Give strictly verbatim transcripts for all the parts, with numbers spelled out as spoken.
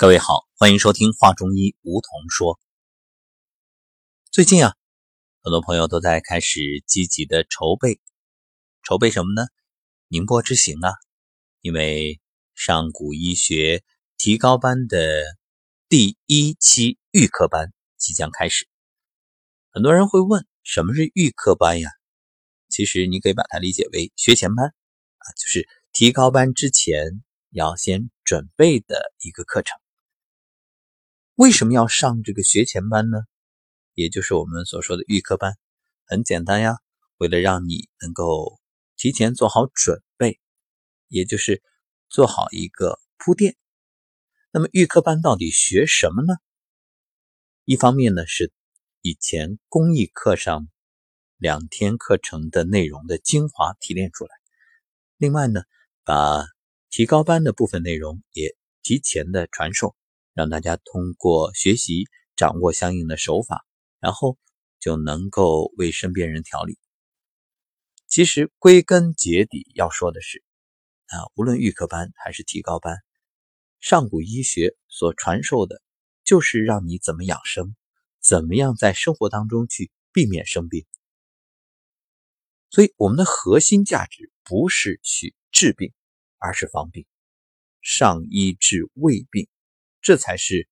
各位好，欢迎收听华中医吴桐说。最近啊，很多朋友都在开始积极的筹备，筹备什么呢？宁波之行啊，因为上古医学提高班的第一期预科班即将开始。很多人会问，什么是预科班呀？其实你可以把它理解为学前班啊，就是提高班之前要先准备的一个课程。为什么要上这个学前班呢？也就是我们所说的预科班。很简单呀，为了让你能够提前做好准备，也就是做好一个铺垫。那么预科班到底学什么呢？一方面呢，是以前公益课上两天课程的内容的精华提炼出来。另外呢，把提高班的部分内容也提前的传授，让大家通过学习掌握相应的手法，然后就能够为身边人调理。其实归根结底要说的是啊，无论预科班还是提高班，上古医学所传授的就是让你怎么养生，怎么样在生活当中去避免生病。所以我们的核心价值不是去治病，而是防病。上医治未病，这才是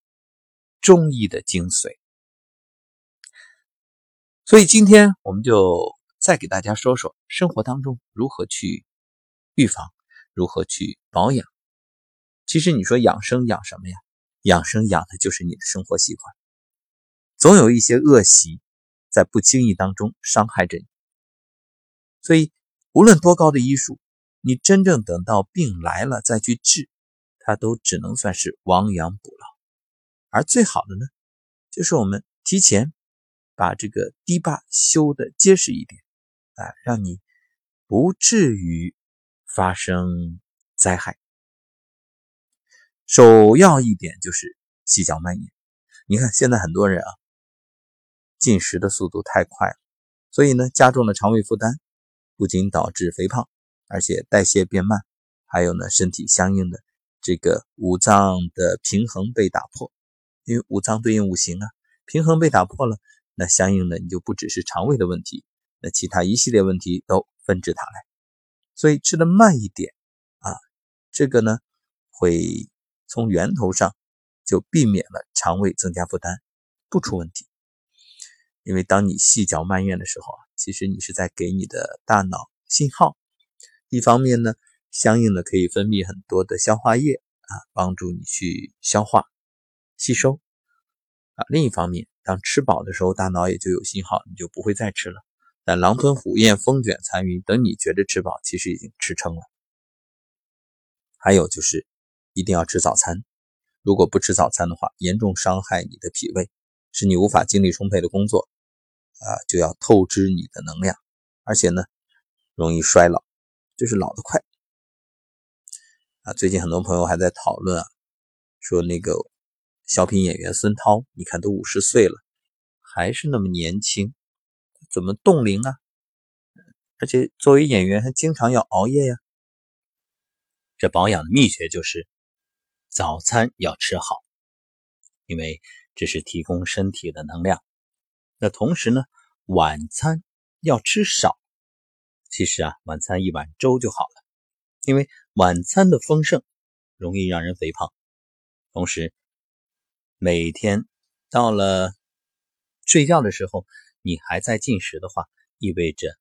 中医的精髓。所以今天我们就再给大家说说生活当中如何去预防，如何去保养。其实你说养生养什么呀？养生养的就是你的生活习惯。总有一些恶习在不经意当中伤害着你。所以无论多高的医术，你真正等到病来了再去治，它都只能算是亡羊补牢。而最好的呢，就是我们提前把这个堤坝修得结实一点啊，让你不至于发生灾害。首要一点就是细嚼慢咽。你看现在很多人啊，进食的速度太快了，所以呢加重了肠胃负担，不仅导致肥胖，而且代谢变慢，还有呢身体相应的这个五脏的平衡被打破，因为五脏对应五行啊，平衡被打破了，那相应的你就不只是肠胃的问题，那其他一系列问题都纷至沓来。所以吃的慢一点啊，这个呢会从源头上就避免了肠胃增加负担，不出问题。因为当你细嚼慢咽的时候啊，其实你是在给你的大脑信号，一方面呢相应的可以分泌很多的消化液啊，帮助你去消化吸收啊。另一方面，当吃饱的时候，大脑也就有信号，你就不会再吃了。但狼吞虎咽、风卷残云，等你觉得吃饱，其实已经吃撑了。还有就是一定要吃早餐，如果不吃早餐的话，严重伤害你的脾胃，使你无法精力充沛的工作啊，就要透支你的能量，而且呢容易衰老，就是老得快啊。最近很多朋友还在讨论啊，说那个小品演员孙涛，你看都五十岁了还是那么年轻，怎么冻龄啊？而且作为演员还经常要熬夜呀、啊。这保养的秘诀就是早餐要吃好，因为这是提供身体的能量。那同时呢，晚餐要吃少。其实啊，晚餐一碗粥就好了，因为晚餐的丰盛容易让人肥胖。同时每天到了睡觉的时候你还在进食的话，意味着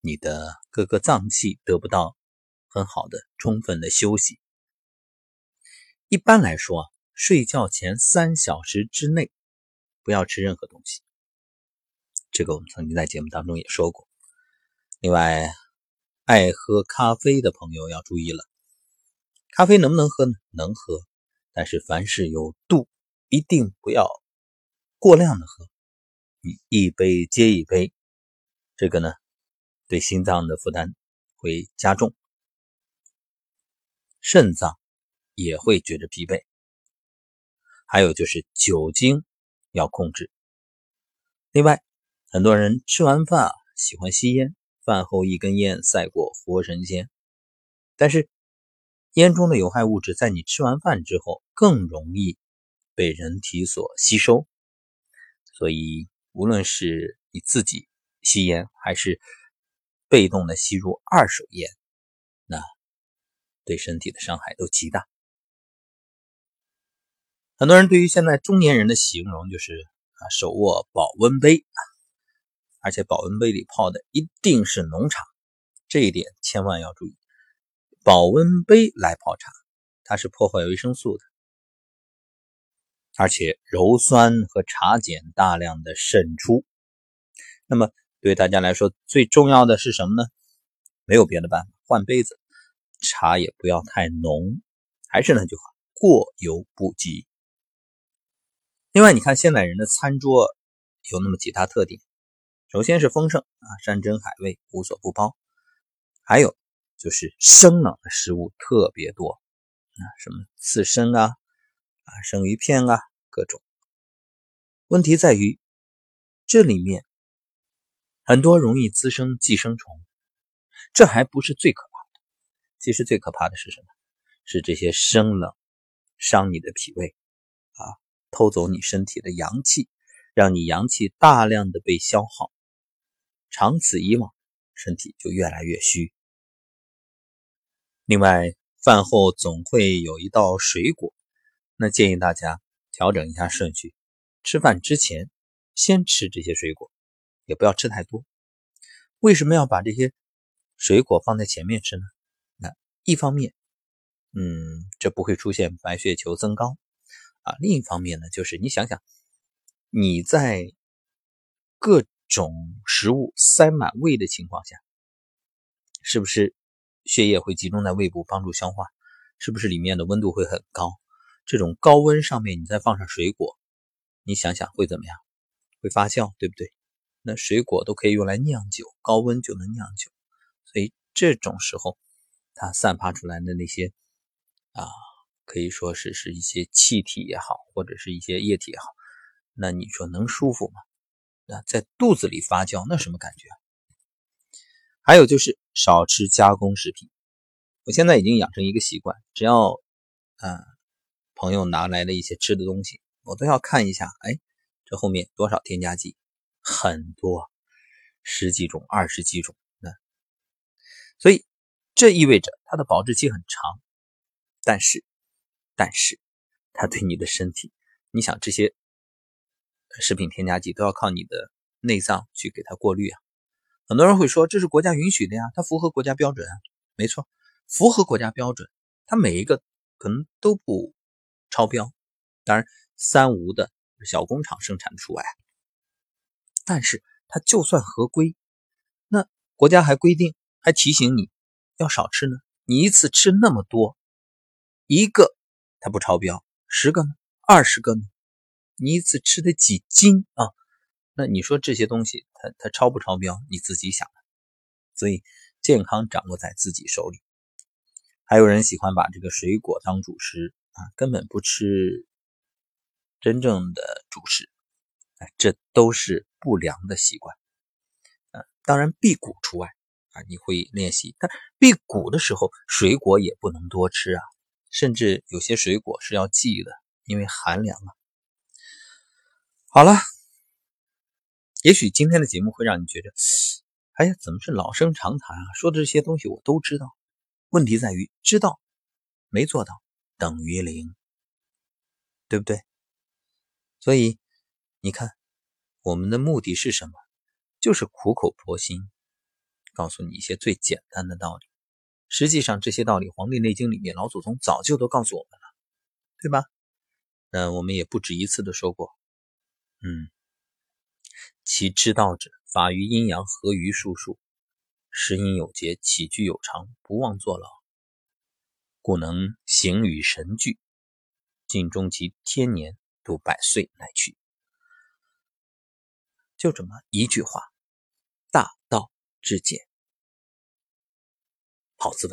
你的各个脏器得不到很好的充分的休息。一般来说啊，睡觉前三小时之内不要吃任何东西，这个我们曾经在节目当中也说过。另外，爱喝咖啡的朋友要注意了。咖啡能不能喝呢？能喝，但是凡事有度，一定不要过量的喝。你一杯接一杯，这个呢，对心脏的负担会加重，肾脏也会觉得疲惫。还有就是酒精要控制。另外，很多人吃完饭啊，喜欢吸烟。饭后一根烟赛过活神仙，但是烟中的有害物质在你吃完饭之后更容易被人体所吸收。所以无论是你自己吸烟还是被动的吸入二手烟，那对身体的伤害都极大。很多人对于现在中年人的形容就是啊，手握保温杯，而且保温杯里泡的一定是浓茶，这一点千万要注意。保温杯来泡茶，它是破坏维生素的，而且鞣酸和茶碱大量的渗出。那么对大家来说最重要的是什么呢？没有别的办法，换杯子，茶也不要太浓。还是那句话，过犹不及。另外你看现代人的餐桌有那么几大特点，首先是丰盛啊，山珍海味无所不包，还有就是生冷的食物特别多啊，什么刺身啊啊，生鱼片啊，各种。问题在于，这里面很多容易滋生寄生虫。这还不是最可怕的，其实最可怕的是什么？是这些生冷伤你的脾胃啊，偷走你身体的阳气，让你阳气大量的被消耗，长此以往，身体就越来越虚。另外，饭后总会有一道水果。那建议大家调整一下顺序，吃饭之前先吃这些水果，也不要吃太多。为什么要把这些水果放在前面吃呢？那一方面，嗯，这不会出现白血球增高啊。另一方面呢，就是你想想，你在各种食物塞满胃的情况下，是不是血液会集中在胃部帮助消化？是不是里面的温度会很高？这种高温上面你再放上水果，你想想会怎么样？会发酵，对不对？那水果都可以用来酿酒，高温就能酿酒。所以这种时候它散发出来的那些啊，可以说是是一些气体也好，或者是一些液体也好，那你说能舒服吗？那在肚子里发酵，那什么感觉啊？还有就是少吃加工食品。我现在已经养成一个习惯，只要啊朋友拿来了一些吃的东西，我都要看一下，哎，这后面多少添加剂，很多，十几种二十几种、嗯、所以这意味着它的保质期很长，但是但是它对你的身体，你想这些食品添加剂都要靠你的内脏去给它过滤啊。很多人会说这是国家允许的呀，它符合国家标准啊。没错，符合国家标准，它每一个可能都不超标，当然三无的小工厂生产出来，但是它就算合规，那国家还规定还提醒你要少吃呢。你一次吃那么多，一个它不超标，十个呢，二十个呢，你一次吃的几斤啊？那你说这些东西它它超不超标，你自己想了。所以健康掌握在自己手里。还有人喜欢把这个水果当主食啊，根本不吃真正的主食，啊，这都是不良的习惯。啊，当然辟谷除外啊，你会练习。但辟谷的时候，水果也不能多吃啊，甚至有些水果是要忌的，因为寒凉啊。好了，也许今天的节目会让你觉得，哎呀，怎么是老生常谈啊？说的这些东西我都知道，问题在于知道没做到。等于零，对不对？所以你看，我们的目的是什么？就是苦口婆心告诉你一些最简单的道理。实际上这些道理《黄帝内经》里面老祖宗早就都告诉我们了，对吧？那我们也不止一次的说过，嗯，其知道者，法于阴阳，合于术数，食饮有节，起居有常，不忘作劳，故能形与神俱，尽终其天年，度百岁乃去。就这么一句话，大道至简，好自为。